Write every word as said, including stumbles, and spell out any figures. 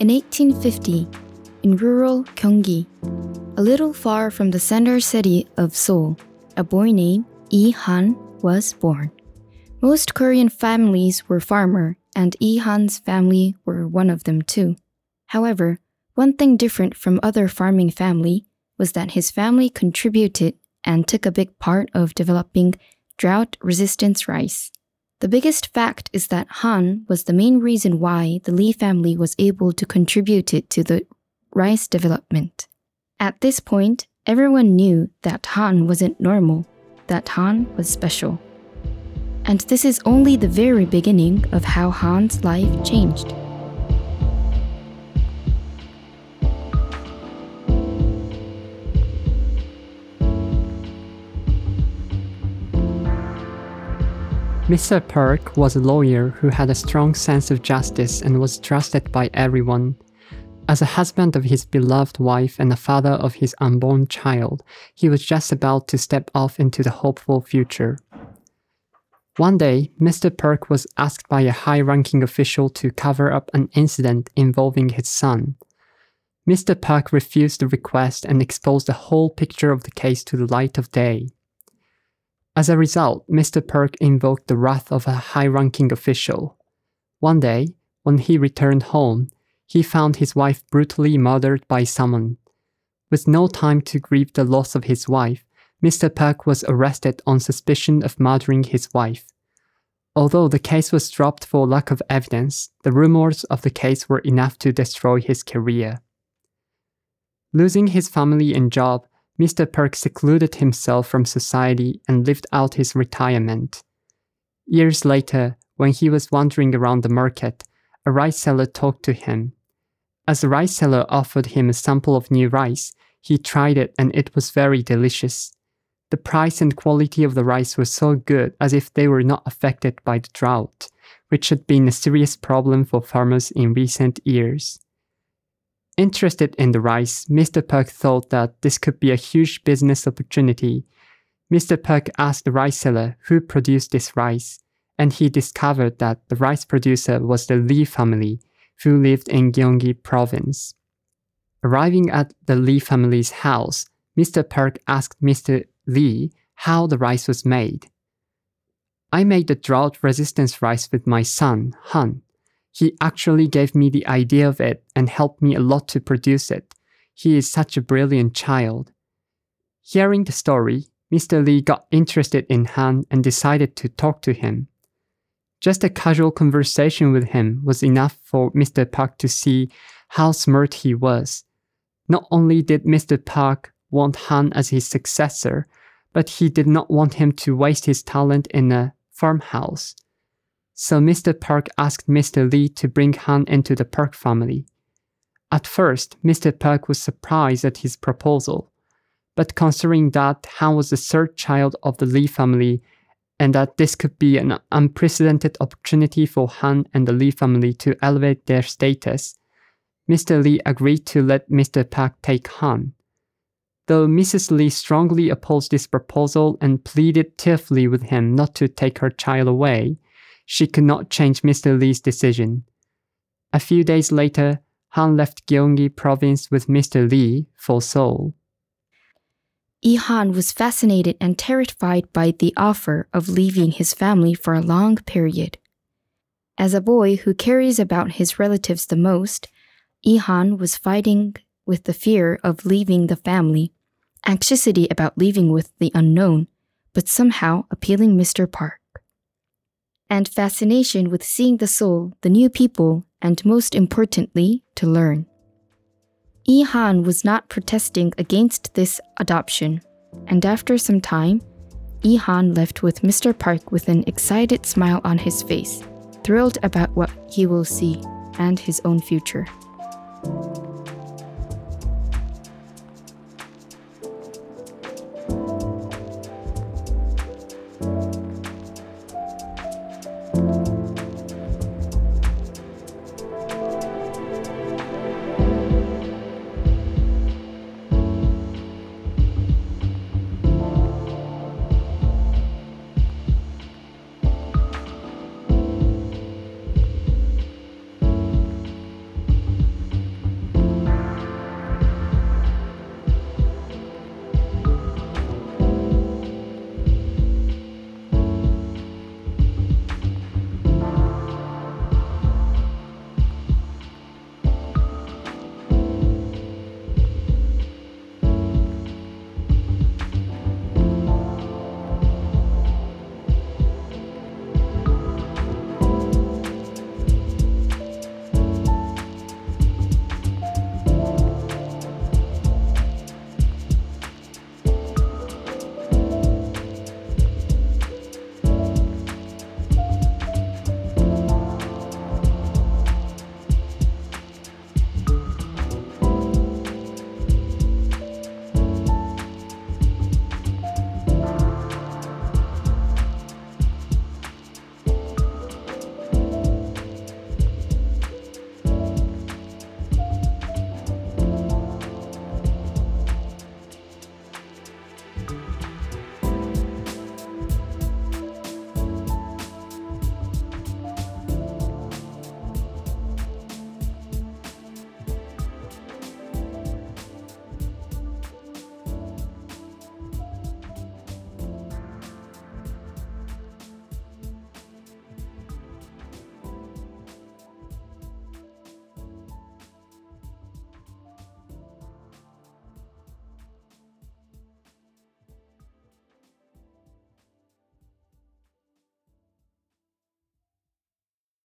In eighteen fifty, in rural Gyeonggi, a little far from the center city of Seoul, a boy named Yi Han was born. Most Korean families were farmer, and Yi Han's family were one of them too. However, one thing different from other farming family was that his family contributed and took a big part of developing drought-resistant rice. The biggest fact is that Han was the main reason why the Lee family was able to contribute it to the rice development. At this point, everyone knew that Han wasn't normal, that Han was special. And this is only the very beginning of how Han's life changed. Mister Perk was a lawyer who had a strong sense of justice and was trusted by everyone. As a husband of his beloved wife and a father of his unborn child, he was just about to step off into the hopeful future. One day, Mister Perk was asked by a high-ranking official to cover up an incident involving his son. Mister Perk refused the request and exposed the whole picture of the case to the light of day. As a result, Mister Perk invoked the wrath of a high-ranking official. One day, when he returned home, he found his wife brutally murdered by someone. With no time to grieve the loss of his wife, Mister Perk was arrested on suspicion of murdering his wife. Although the case was dropped for lack of evidence, the rumors of the case were enough to destroy his career. Losing his family and job, Mister Perk secluded himself from society and lived out his retirement. Years later, when he was wandering around the market, a rice seller talked to him. As the rice seller offered him a sample of new rice, he tried it and it was very delicious. The price and quality of the rice were so good as if they were not affected by the drought, which had been a serious problem for farmers in recent years. Interested in the rice, Mister Perk thought that this could be a huge business opportunity. Mister Perk asked the rice seller who produced this rice, and he discovered that the rice producer was the Lee family, who lived in Gyeonggi province. Arriving at the Lee family's house, Mister Perk asked Mister Lee how the rice was made. "I made the drought-resistant rice with my son, Han. He actually gave me the idea of it and helped me a lot to produce it. He is such a brilliant child." Hearing the story, Mister Lee got interested in Han and decided to talk to him. Just a casual conversation with him was enough for Mister Park to see how smart he was. Not only did Mister Park want Han as his successor, but he did not want him to waste his talent in a farmhouse. So Mister Park asked Mister Lee to bring Han into the Park family. At first, Mister Park was surprised at his proposal, but considering that Han was the third child of the Lee family and that this could be an unprecedented opportunity for Han and the Lee family to elevate their status, Mister Lee agreed to let Mister Park take Han. Though Missus Lee strongly opposed this proposal and pleaded tearfully with him not to take her child away, she could not change Mister Lee's decision. A few days later, Han left Gyeonggi province with Mister Lee for Seoul. Yi Han was fascinated and terrified by the offer of leaving his family for a long period. As a boy who carries about his relatives the most, Yi Han was fighting with the fear of leaving the family, anxiety about leaving with the unknown, but somehow appealing Mister Park. And fascination with seeing the Seoul, the new people, and most importantly, to learn. Yi Han was not protesting against this adoption, and after some time, Yi Han left with Mister Park with an excited smile on his face, thrilled about what he will see and his own future.